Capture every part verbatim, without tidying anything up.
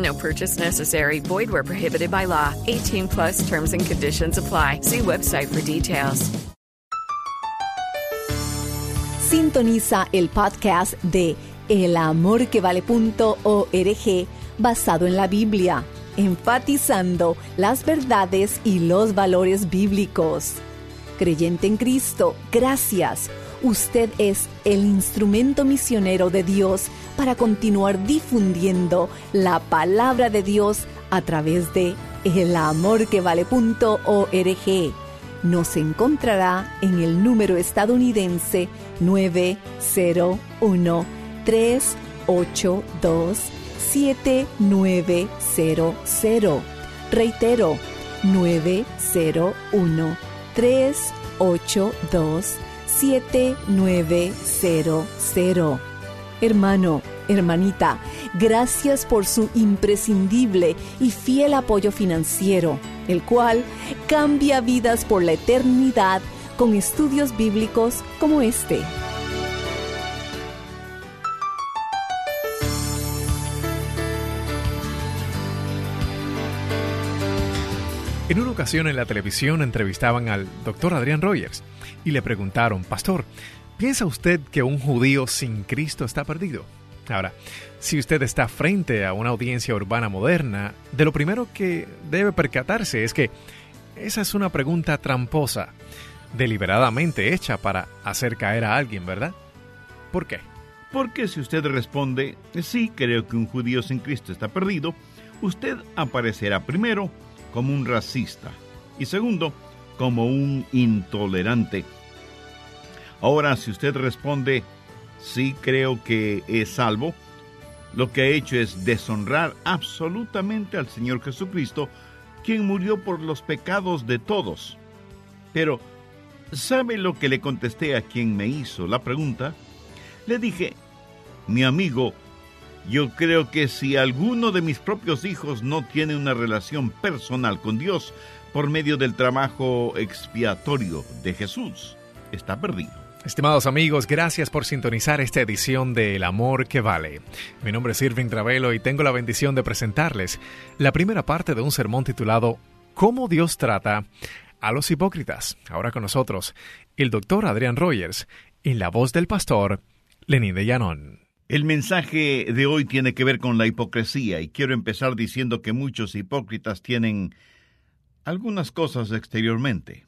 No purchase necessary. Void where prohibited by law. eighteen plus terms and conditions apply. See website for details. Sintoniza el podcast de el amor que vale punto org basado en la Biblia, enfatizando las verdades y los valores bíblicos. Creyente en Cristo, gracias. Usted es el instrumento misionero de Dios para continuar difundiendo la palabra de Dios a través de el amor que vale punto org. Nos encontrará en el número estadounidense nueve cero uno, tres ocho dos, siete nueve cero cero. Reitero, nueve cero uno, tres ocho dos, siete nueve cero cero. Hermano, hermanita, gracias por su imprescindible y fiel apoyo financiero, el cual cambia vidas por la eternidad con estudios bíblicos como este. En una ocasión en la televisión entrevistaban al doctor Adrian Rogers y le preguntaron: pastor, ¿piensa usted que un judío sin Cristo está perdido? Ahora, si usted está frente a una audiencia urbana moderna, de lo primero que debe percatarse es que esa es una pregunta tramposa, deliberadamente hecha para hacer caer a alguien, ¿verdad? ¿Por qué? Porque si usted responde, sí, creo que un judío sin Cristo está perdido, usted aparecerá primero como un racista y segundo, como un intolerante. Ahora, si usted responde, sí creo que es salvo, lo que ha hecho es deshonrar absolutamente al Señor Jesucristo, quien murió por los pecados de todos. Pero, ¿sabe lo que le contesté a quien me hizo la pregunta? Le dije: mi amigo, yo creo que si alguno de mis propios hijos no tiene una relación personal con Dios por medio del trabajo expiatorio de Jesús, está perdido. Estimados amigos, gracias por sintonizar esta edición de El Amor que Vale. Mi nombre es Irving Travelo y tengo la bendición de presentarles la primera parte de un sermón titulado ¿Cómo Dios trata a los hipócritas? Ahora con nosotros, el doctor Adrian Rogers en la voz del pastor Lenín de Llanón. El mensaje de hoy tiene que ver con la hipocresía y quiero empezar diciendo que muchos hipócritas tienen algunas cosas exteriormente.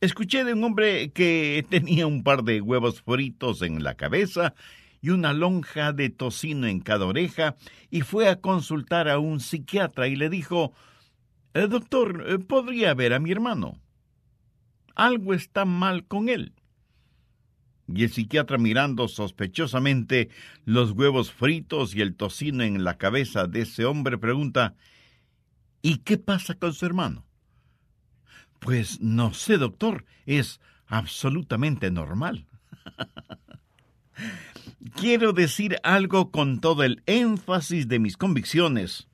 Escuché de un hombre que tenía un par de huevos fritos en la cabeza y una lonja de tocino en cada oreja y fue a consultar a un psiquiatra y le dijo: «Doctor, ¿podría ver a mi hermano? Algo está mal con él». Y el psiquiatra, mirando sospechosamente los huevos fritos y el tocino en la cabeza de ese hombre, pregunta: ¿y qué pasa con su hermano? Pues no sé, doctor, es absolutamente normal. Quiero decir algo con todo el énfasis de mis convicciones.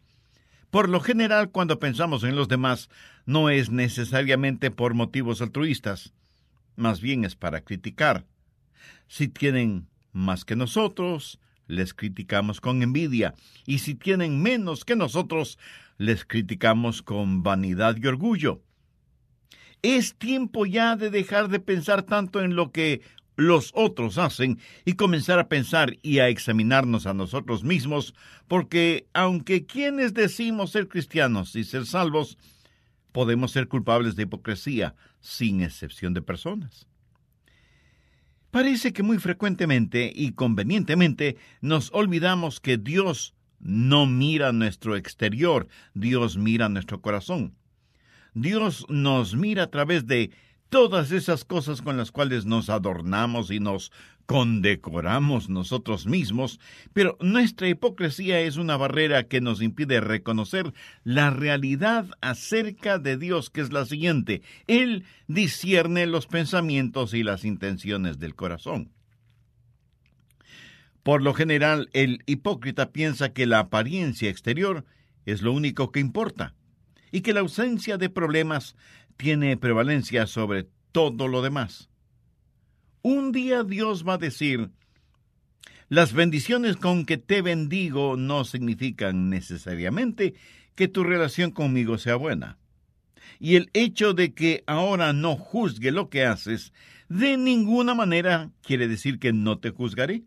Por lo general, cuando pensamos en los demás, no es necesariamente por motivos altruistas. Más bien es para criticar. Si tienen más que nosotros, les criticamos con envidia. Y si tienen menos que nosotros, les criticamos con vanidad y orgullo. Es tiempo ya de dejar de pensar tanto en lo que los otros hacen y comenzar a pensar y a examinarnos a nosotros mismos, porque aunque quienes decimos ser cristianos y ser salvos, podemos ser culpables de hipocresía, sin excepción de personas. Parece que muy frecuentemente y convenientemente nos olvidamos que Dios no mira nuestro exterior, Dios mira nuestro corazón. Dios nos mira a través de todas esas cosas con las cuales nos adornamos y nos condecoramos nosotros mismos, pero nuestra hipocresía es una barrera que nos impide reconocer la realidad acerca de Dios, que es la siguiente: Él discierne los pensamientos y las intenciones del corazón. Por lo general, el hipócrita piensa que la apariencia exterior es lo único que importa y que la ausencia de problemas tiene prevalencia sobre todo lo demás. Un día Dios va a decir: las bendiciones con que te bendigo no significan necesariamente que tu relación conmigo sea buena. Y el hecho de que ahora no juzgue lo que haces, de ninguna manera quiere decir que no te juzgaré.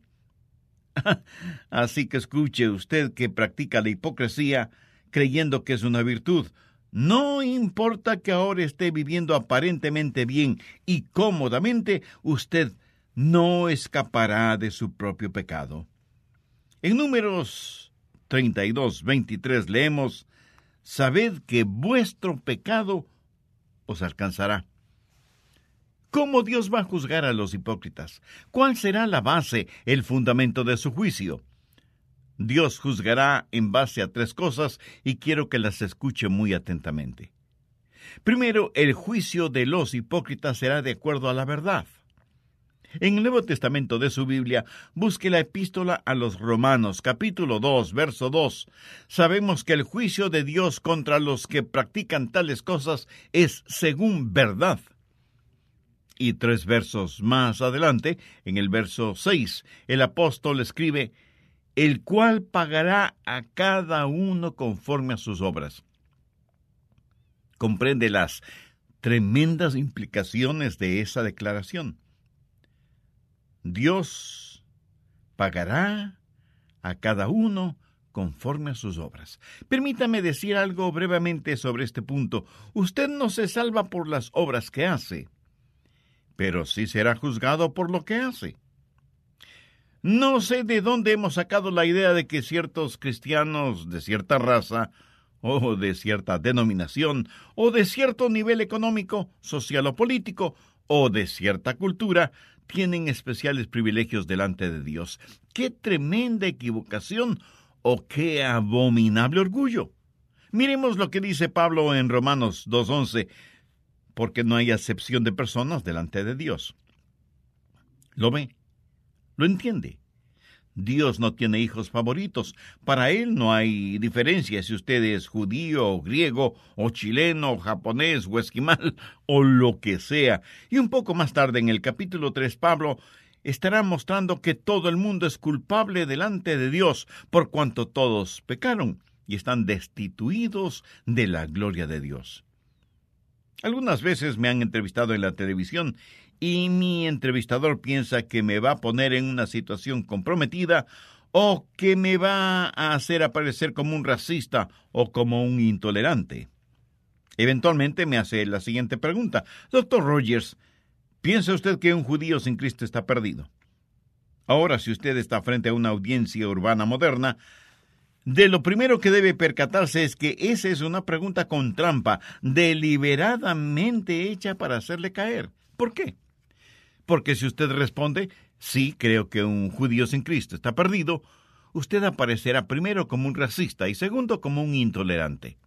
Así que escuche usted que practica la hipocresía creyendo que es una virtud. No importa que ahora esté viviendo aparentemente bien y cómodamente, usted no escapará de su propio pecado. En Números treinta y dos, veintitrés leemos: «Sabed que vuestro pecado os alcanzará». ¿Cómo Dios va a juzgar a los hipócritas? ¿Cuál será la base, el fundamento de su juicio? Dios juzgará en base a tres cosas, y quiero que las escuche muy atentamente. Primero, el juicio de los hipócritas será de acuerdo a la verdad. En el Nuevo Testamento de su Biblia, busque la epístola a los Romanos, capítulo dos, verso dos. Sabemos que el juicio de Dios contra los que practican tales cosas es según verdad. Y tres versos más adelante, en el verso seis, el apóstol escribe: el cual pagará a cada uno conforme a sus obras. Comprende las tremendas implicaciones de esa declaración. Dios pagará a cada uno conforme a sus obras. Permítame decir algo brevemente sobre este punto. Usted no se salva por las obras que hace, pero sí será juzgado por lo que hace. No sé de dónde hemos sacado la idea de que ciertos cristianos de cierta raza, o de cierta denominación, o de cierto nivel económico, social o político, o de cierta cultura, tienen especiales privilegios delante de Dios. ¡Qué tremenda equivocación! ¡O qué abominable orgullo! Miremos lo que dice Pablo en Romanos dos once, porque no hay acepción de personas delante de Dios. ¿Lo ve? ¿Lo entiende? Dios no tiene hijos favoritos. Para Él no hay diferencia si usted es judío o griego o chileno o japonés o esquimal o lo que sea. Y un poco más tarde, en el capítulo tres, Pablo estará mostrando que todo el mundo es culpable delante de Dios por cuanto todos pecaron y están destituidos de la gloria de Dios. Algunas veces me han entrevistado en la televisión y mi entrevistador piensa que me va a poner en una situación comprometida o que me va a hacer aparecer como un racista o como un intolerante. Eventualmente me hace la siguiente pregunta: doctor Rogers, ¿piensa usted que un judío sin Cristo está perdido? Ahora, si usted está frente a una audiencia urbana moderna, de lo primero que debe percatarse es que esa es una pregunta con trampa, deliberadamente hecha para hacerle caer. ¿Por qué? Porque si usted responde, sí, creo que un judío sin Cristo está perdido, usted aparecerá primero como un racista y segundo como un intolerante.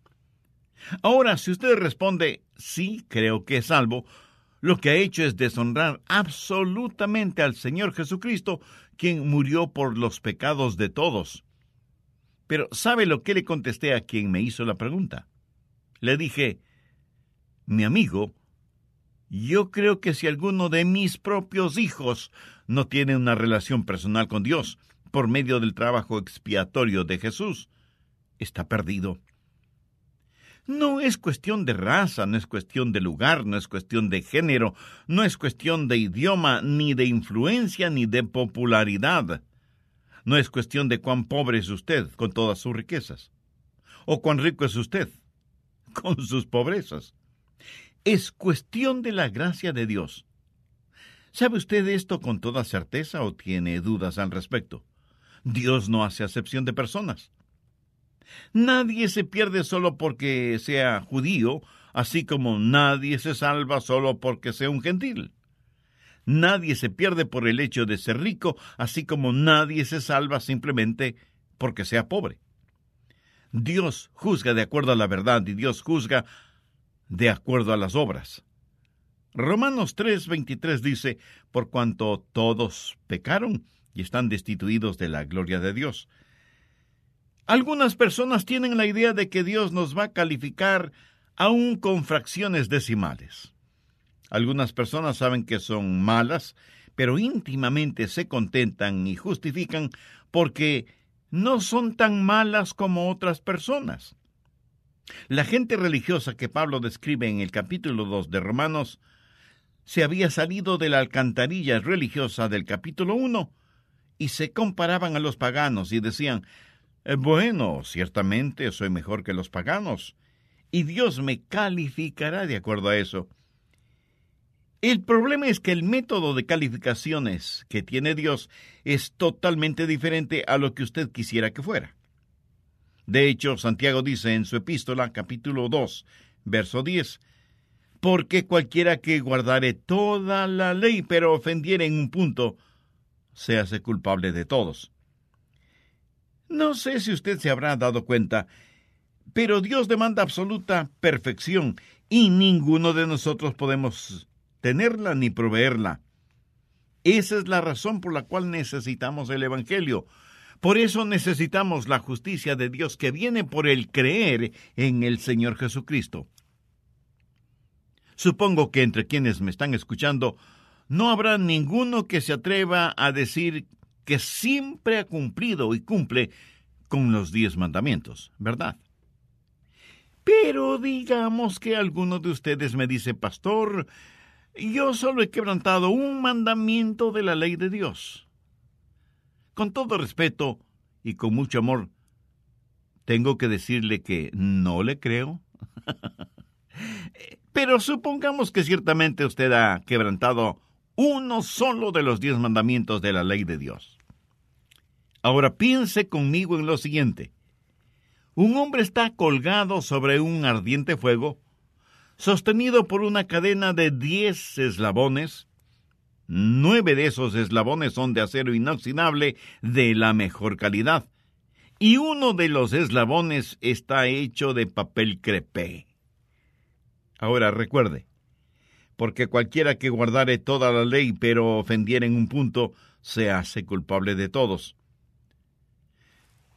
Ahora, si usted responde, sí, creo que es salvo, lo que ha hecho es deshonrar absolutamente al Señor Jesucristo, quien murió por los pecados de todos. Pero ¿sabe lo que le contesté a quien me hizo la pregunta? Le dije: mi amigo, yo creo que si alguno de mis propios hijos no tiene una relación personal con Dios por medio del trabajo expiatorio de Jesús, está perdido. No es cuestión de raza, no es cuestión de lugar, no es cuestión de género, no es cuestión de idioma, ni de influencia, ni de popularidad. No es cuestión de cuán pobre es usted con todas sus riquezas, o cuán rico es usted con sus pobrezas. Es cuestión de la gracia de Dios. ¿Sabe usted esto con toda certeza o tiene dudas al respecto? Dios no hace acepción de personas. Nadie se pierde solo porque sea judío, así como nadie se salva solo porque sea un gentil. Nadie se pierde por el hecho de ser rico, así como nadie se salva simplemente porque sea pobre. Dios juzga de acuerdo a la verdad y Dios juzga de acuerdo a las obras. Romanos tres veintitrés dice, por cuanto todos pecaron y están destituidos de la gloria de Dios. Algunas personas tienen la idea de que Dios nos va a calificar aún con fracciones decimales. Algunas personas saben que son malas, pero íntimamente se contentan y justifican porque no son tan malas como otras personas. La gente religiosa que Pablo describe en el capítulo dos de Romanos se había salido de la alcantarilla religiosa del capítulo uno y se comparaban a los paganos y decían, bueno, ciertamente soy mejor que los paganos, y Dios me calificará de acuerdo a eso. El problema es que el método de calificaciones que tiene Dios es totalmente diferente a lo que usted quisiera que fuera. De hecho, Santiago dice en su epístola, capítulo dos, verso diez, porque cualquiera que guardare toda la ley, pero ofendiere en un punto, se hace culpable de todos. No sé si usted se habrá dado cuenta, pero Dios demanda absoluta perfección y ninguno de nosotros podemos tenerla ni proveerla. Esa es la razón por la cual necesitamos el Evangelio. Por eso necesitamos la justicia de Dios que viene por el creer en el Señor Jesucristo. Supongo que entre quienes me están escuchando, no habrá ninguno que se atreva a decir que siempre ha cumplido y cumple con los diez mandamientos, ¿verdad? Pero digamos que alguno de ustedes me dice, pastor, yo solo he quebrantado un mandamiento de la ley de Dios. Con todo respeto y con mucho amor, tengo que decirle que no le creo. Pero supongamos que ciertamente usted ha quebrantado uno solo de los diez mandamientos de la ley de Dios. Ahora piense conmigo en lo siguiente. Un hombre está colgado sobre un ardiente fuego, sostenido por una cadena de diez eslabones. Nueve de esos eslabones son de acero inoxidable de la mejor calidad, y uno de los eslabones está hecho de papel crepé. Ahora recuerde, porque cualquiera que guardare toda la ley pero ofendiere en un punto, se hace culpable de todos.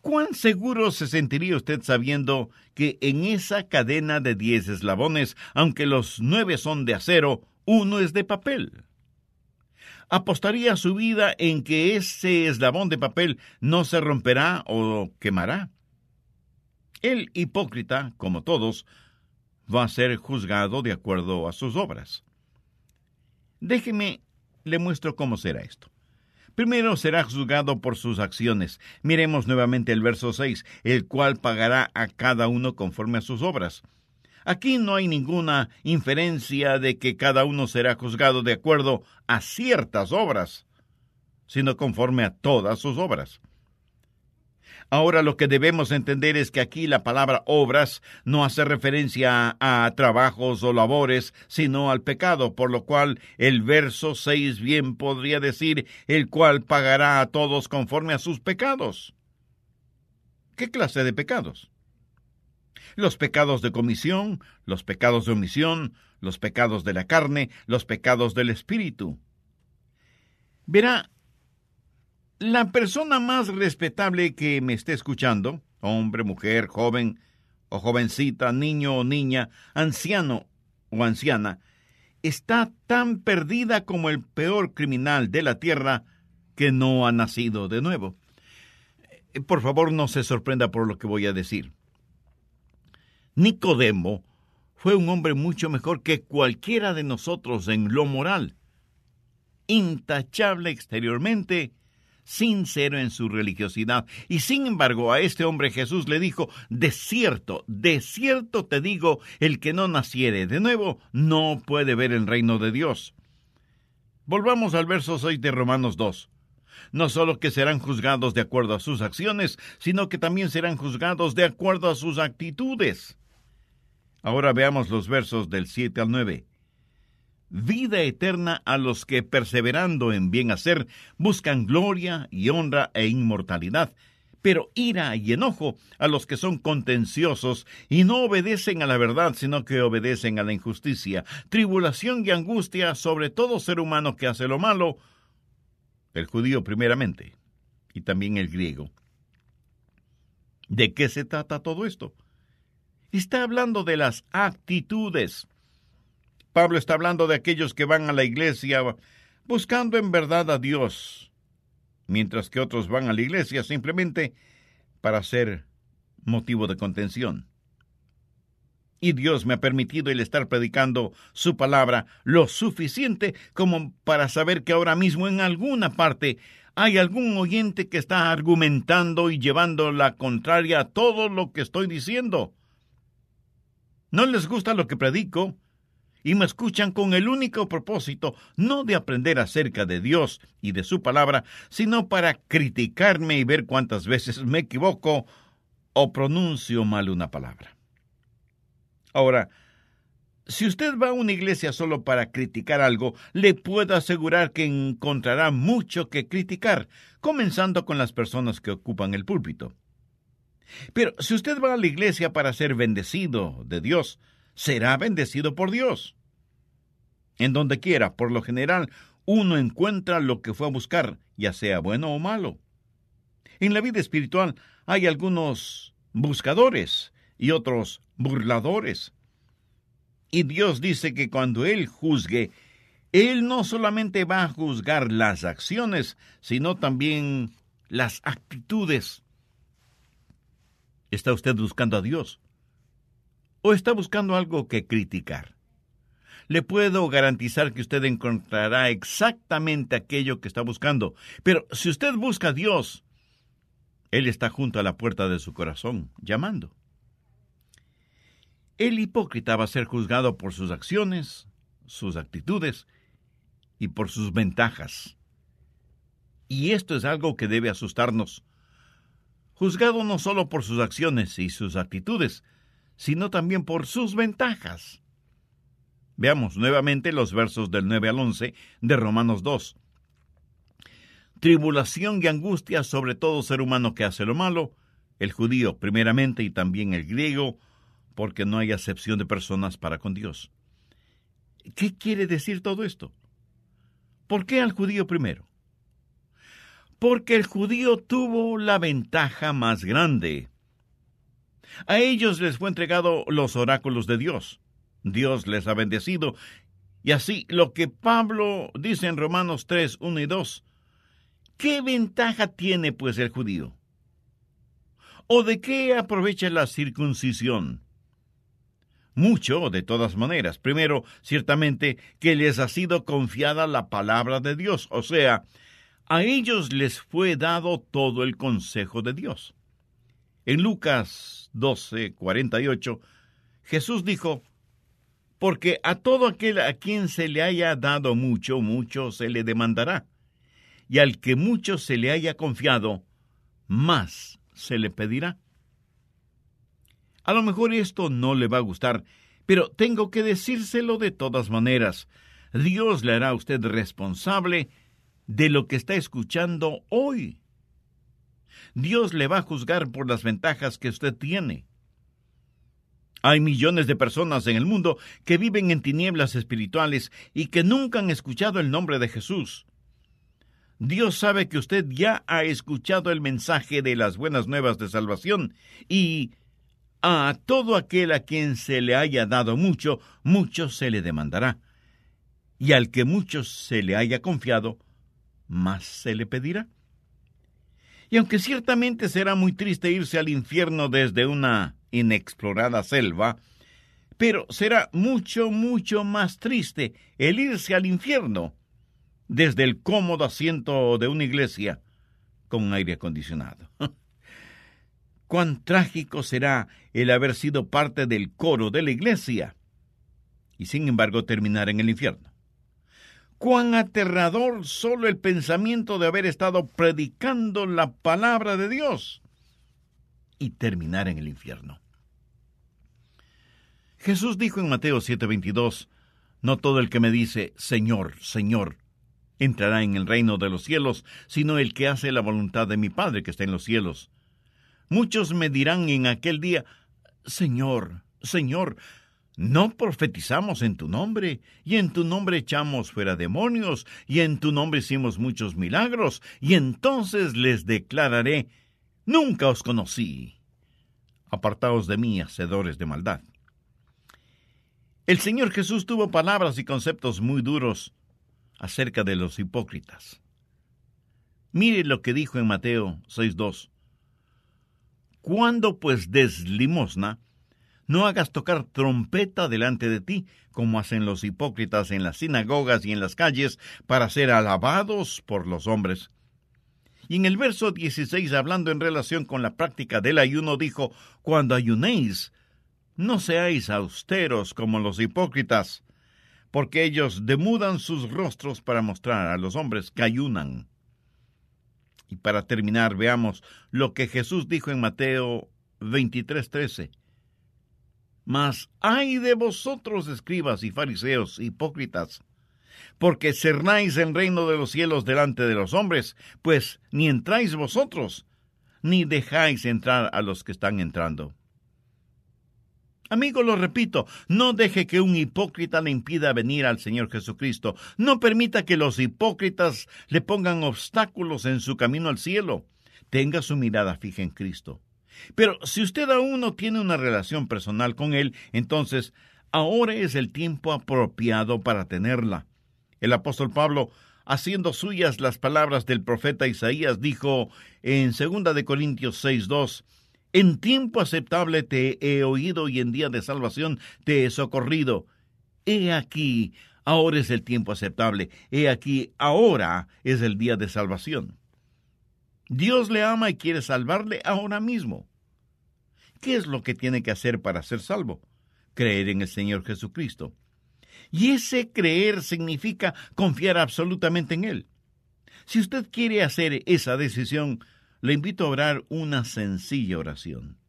¿Cuán seguro se sentiría usted sabiendo que en esa cadena de diez eslabones, aunque los nueve son de acero, uno es de papel? Apostaría su vida en que ese eslabón de papel no se romperá o quemará. El hipócrita, como todos, va a ser juzgado de acuerdo a sus obras. Déjeme, le muestro cómo será esto. Primero será juzgado por sus acciones. Miremos nuevamente el verso seis, el cual pagará a cada uno conforme a sus obras. Aquí no hay ninguna inferencia de que cada uno será juzgado de acuerdo a ciertas obras, sino conforme a todas sus obras. Ahora lo que debemos entender es que aquí la palabra obras no hace referencia a, a trabajos o labores, sino al pecado, por lo cual el verso seis bien podría decir, el cual pagará a todos conforme a sus pecados. ¿Qué clase de pecados? Los pecados de comisión, los pecados de omisión, los pecados de la carne, los pecados del espíritu. Verá, la persona más respetable que me esté escuchando, hombre, mujer, joven o jovencita, niño o niña, anciano o anciana, está tan perdida como el peor criminal de la tierra que no ha nacido de nuevo. Por favor, no se sorprenda por lo que voy a decir. Nicodemo fue un hombre mucho mejor que cualquiera de nosotros en lo moral, intachable exteriormente, sincero en su religiosidad. Y sin embargo, a este hombre Jesús le dijo, de cierto, de cierto te digo, el que no naciere de nuevo no puede ver el reino de Dios. Volvamos al verso seis de Romanos dos. No solo que serán juzgados de acuerdo a sus acciones, sino que también serán juzgados de acuerdo a sus actitudes. Ahora veamos los versos del siete al nueve. Vida eterna a los que, perseverando en bien hacer, buscan gloria y honra e inmortalidad, pero ira y enojo a los que son contenciosos y no obedecen a la verdad, sino que obedecen a la injusticia, tribulación y angustia sobre todo ser humano que hace lo malo, el judío primeramente, y también el griego. ¿De qué se trata todo esto? Está hablando de las actitudes. Pablo está hablando de aquellos que van a la iglesia buscando en verdad a Dios, mientras que otros van a la iglesia simplemente para ser motivo de contención. Y Dios me ha permitido el estar predicando su palabra lo suficiente como para saber que ahora mismo en alguna parte hay algún oyente que está argumentando y llevando la contraria a todo lo que estoy diciendo. No les gusta lo que predico y me escuchan con el único propósito no de aprender acerca de Dios y de su palabra, sino para criticarme y ver cuántas veces me equivoco o pronuncio mal una palabra. Ahora, si usted va a una iglesia solo para criticar algo, le puedo asegurar que encontrará mucho que criticar, comenzando con las personas que ocupan el púlpito. Pero si usted va a la iglesia para ser bendecido de Dios, será bendecido por Dios. En donde quiera, por lo general, uno encuentra lo que fue a buscar, ya sea bueno o malo. En la vida espiritual hay algunos buscadores y otros burladores. Y Dios dice que cuando Él juzgue, Él no solamente va a juzgar las acciones, sino también las actitudes. ¿Está usted buscando a Dios? ¿O está buscando algo que criticar? Le puedo garantizar que usted encontrará exactamente aquello que está buscando. Pero si usted busca a Dios, Él está junto a la puerta de su corazón, llamando. El hipócrita va a ser juzgado por sus acciones, sus actitudes y por sus ventajas. Y esto es algo que debe asustarnos. Juzgado no solo por sus acciones y sus actitudes, sino también por sus ventajas. Veamos nuevamente los versos del nueve al once de Romanos dos. Tribulación y angustia sobre todo ser humano que hace lo malo, el judío primeramente y también el griego, porque no hay acepción de personas para con Dios. ¿Qué quiere decir todo esto? ¿Por qué al judío primero? Porque el judío tuvo la ventaja más grande. A ellos les fue entregado los oráculos de Dios. Dios les ha bendecido. Y así, lo que Pablo dice en Romanos tres, uno y dos, ¿qué ventaja tiene pues el judío? ¿O de qué aprovecha la circuncisión? Mucho, de todas maneras. Primero, ciertamente, que les ha sido confiada la palabra de Dios. O sea, a ellos les fue dado todo el consejo de Dios. En Lucas doce, cuarenta y ocho, Jesús dijo, porque a todo aquel a quien se le haya dado mucho, mucho se le demandará. Y al que mucho se le haya confiado, más se le pedirá. A lo mejor esto no le va a gustar, pero tengo que decírselo de todas maneras. Dios le hará a usted responsable de lo que está escuchando hoy. Dios le va a juzgar por las ventajas que usted tiene. Hay millones de personas en el mundo que viven en tinieblas espirituales y que nunca han escuchado el nombre de Jesús. Dios sabe que usted ya ha escuchado el mensaje de las buenas nuevas de salvación y... a todo aquel a quien se le haya dado mucho, mucho se le demandará. Y al que mucho se le haya confiado, más se le pedirá. Y aunque ciertamente será muy triste irse al infierno desde una inexplorada selva, pero será mucho, mucho más triste el irse al infierno desde el cómodo asiento de una iglesia, con un aire acondicionado. ¿Cuán trágico será el haber sido parte del coro de la iglesia y, sin embargo, terminar en el infierno? ¿Cuán aterrador solo el pensamiento de haber estado predicando la palabra de Dios y terminar en el infierno? Jesús dijo en Mateo siete veintidós, «No todo el que me dice, Señor, Señor, entrará en el reino de los cielos, sino el que hace la voluntad de mi Padre que está en los cielos. Muchos me dirán en aquel día, Señor, Señor, ¿no profetizamos en tu nombre? Y en tu nombre echamos fuera demonios, y en tu nombre hicimos muchos milagros, y entonces les declararé, nunca os conocí. Apartaos de mí, hacedores de maldad». El Señor Jesús tuvo palabras y conceptos muy duros acerca de los hipócritas. Mire lo que dijo en Mateo seis dos. «Cuando pues des limosna, no hagas tocar trompeta delante de ti, como hacen los hipócritas en las sinagogas y en las calles, para ser alabados por los hombres». Y en el verso dieciséis, hablando en relación con la práctica del ayuno, dijo, «Cuando ayunéis, no seáis austeros como los hipócritas, porque ellos demudan sus rostros para mostrar a los hombres que ayunan». Y para terminar, veamos lo que Jesús dijo en Mateo veintitrés trece. «Mas ay de vosotros, escribas y fariseos, hipócritas, porque cernáis el reino de los cielos delante de los hombres, pues ni entráis vosotros, ni dejáis entrar a los que están entrando». Amigo, lo repito, no deje que un hipócrita le impida venir al Señor Jesucristo. No permita que los hipócritas le pongan obstáculos en su camino al cielo. Tenga su mirada fija en Cristo. Pero si usted aún no tiene una relación personal con Él, entonces ahora es el tiempo apropiado para tenerla. El apóstol Pablo, haciendo suyas las palabras del profeta Isaías, dijo en segunda de Corintios seis dos, «En tiempo aceptable te he oído y en día de salvación te he socorrido. He aquí, ahora es el tiempo aceptable. He aquí, ahora es el día de salvación». Dios le ama y quiere salvarle ahora mismo. ¿Qué es lo que tiene que hacer para ser salvo? Creer en el Señor Jesucristo. Y ese creer significa confiar absolutamente en Él. Si usted quiere hacer esa decisión, le invito a orar una sencilla oración.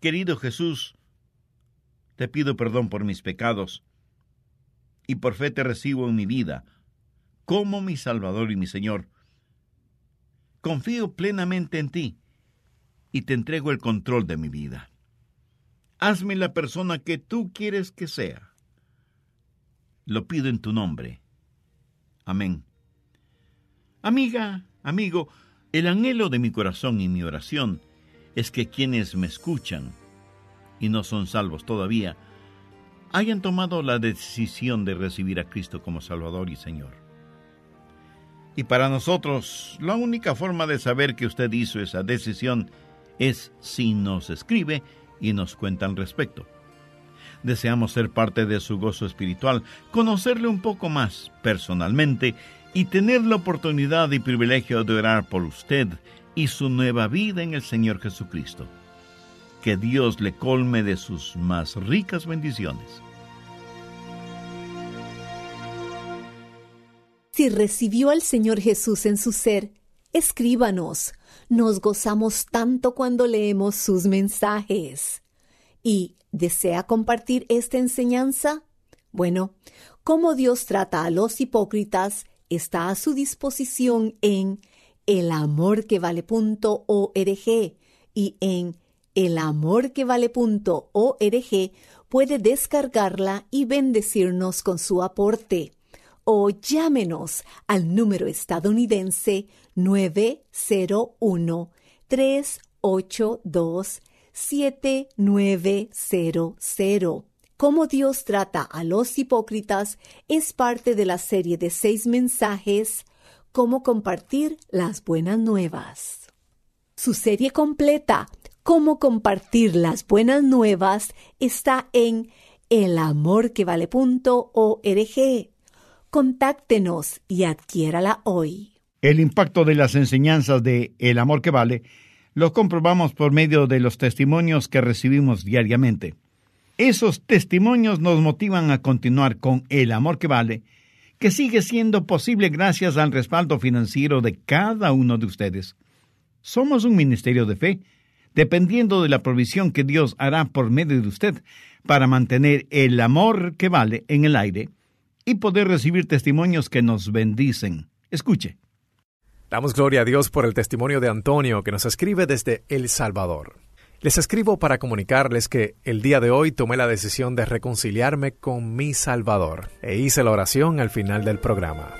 Querido Jesús, te pido perdón por mis pecados y por fe te recibo en mi vida como mi Salvador y mi Señor. Confío plenamente en ti y te entrego el control de mi vida. Hazme la persona que tú quieres que sea. Lo pido en tu nombre. Amén. Amiga, amigo, el anhelo de mi corazón y mi oración es que quienes me escuchan y no son salvos todavía, hayan tomado la decisión de recibir a Cristo como Salvador y Señor. Y para nosotros, la única forma de saber que usted hizo esa decisión es si nos escribe y nos cuenta al respecto. Deseamos ser parte de su gozo espiritual, conocerle un poco más personalmente y tener la oportunidad y privilegio de orar por usted y su nueva vida en el Señor Jesucristo. Que Dios le colme de sus más ricas bendiciones. Si recibió al Señor Jesús en su ser, escríbanos. Nos gozamos tanto cuando leemos sus mensajes. ¿Y desea compartir esta enseñanza? Bueno, cómo Dios trata a los hipócritas está a su disposición en el amor que vale punto org y en el amor que vale punto org puede descargarla y bendecirnos con su aporte. O llámenos al número estadounidense nueve cero uno, tres ocho dos, siete nueve cero cero. Cómo Dios trata a los hipócritas es parte de la serie de seis mensajes, Cómo compartir las buenas nuevas. Su serie completa, Cómo compartir las buenas nuevas, está en el amor que vale punto org. Contáctenos y adquiérala hoy. El impacto de las enseñanzas de El Amor que Vale lo comprobamos por medio de los testimonios que recibimos diariamente. Esos testimonios nos motivan a continuar con El Amor que Vale, que sigue siendo posible gracias al respaldo financiero de cada uno de ustedes. Somos un ministerio de fe, dependiendo de la provisión que Dios hará por medio de usted para mantener El Amor que Vale en el aire y poder recibir testimonios que nos bendicen. Escuche. Damos gloria a Dios por el testimonio de Antonio, que nos escribe desde El Salvador. Les escribo para comunicarles que el día de hoy tomé la decisión de reconciliarme con mi Salvador e hice la oración al final del programa.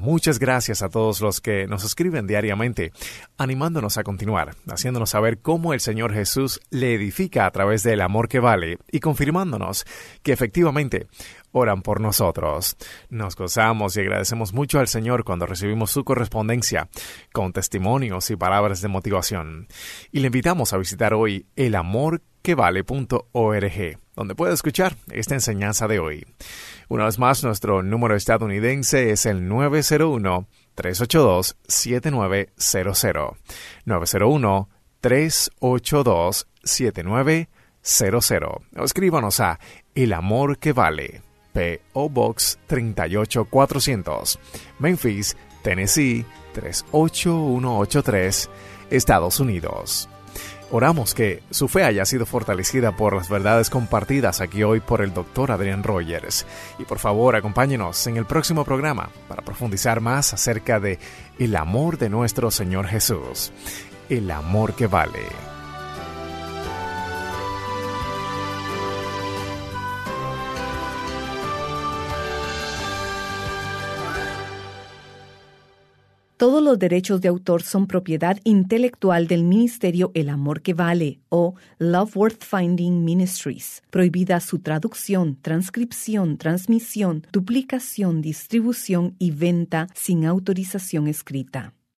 Muchas gracias a todos los que nos escriben diariamente, animándonos a continuar, haciéndonos saber cómo el Señor Jesús le edifica a través del amor que vale y confirmándonos que efectivamente oran por nosotros. Nos gozamos y agradecemos mucho al Señor cuando recibimos su correspondencia con testimonios y palabras de motivación. Y le invitamos a visitar hoy el amor que vale punto org, donde puede escuchar esta enseñanza de hoy. Una vez más, nuestro número estadounidense es el nueve cero uno, tres ocho dos, siete nueve cero cero. nueve cero uno, tres ocho dos, siete nueve cero cero. O escríbanos a El Amor que Vale, P O Box treinta y ocho cuatrocientos, Memphis, Tennessee, tres ocho uno ocho tres, Estados Unidos. Oramos que su fe haya sido fortalecida por las verdades compartidas aquí hoy por el doctor Adrian Rogers. Y por favor, acompáñenos en el próximo programa para profundizar más acerca de el amor de nuestro Señor Jesús. El amor que vale. Todos los derechos de autor son propiedad intelectual del Ministerio El Amor que Vale o Love Worth Finding Ministries. Prohibida su traducción, transcripción, transmisión, duplicación, distribución y venta sin autorización escrita.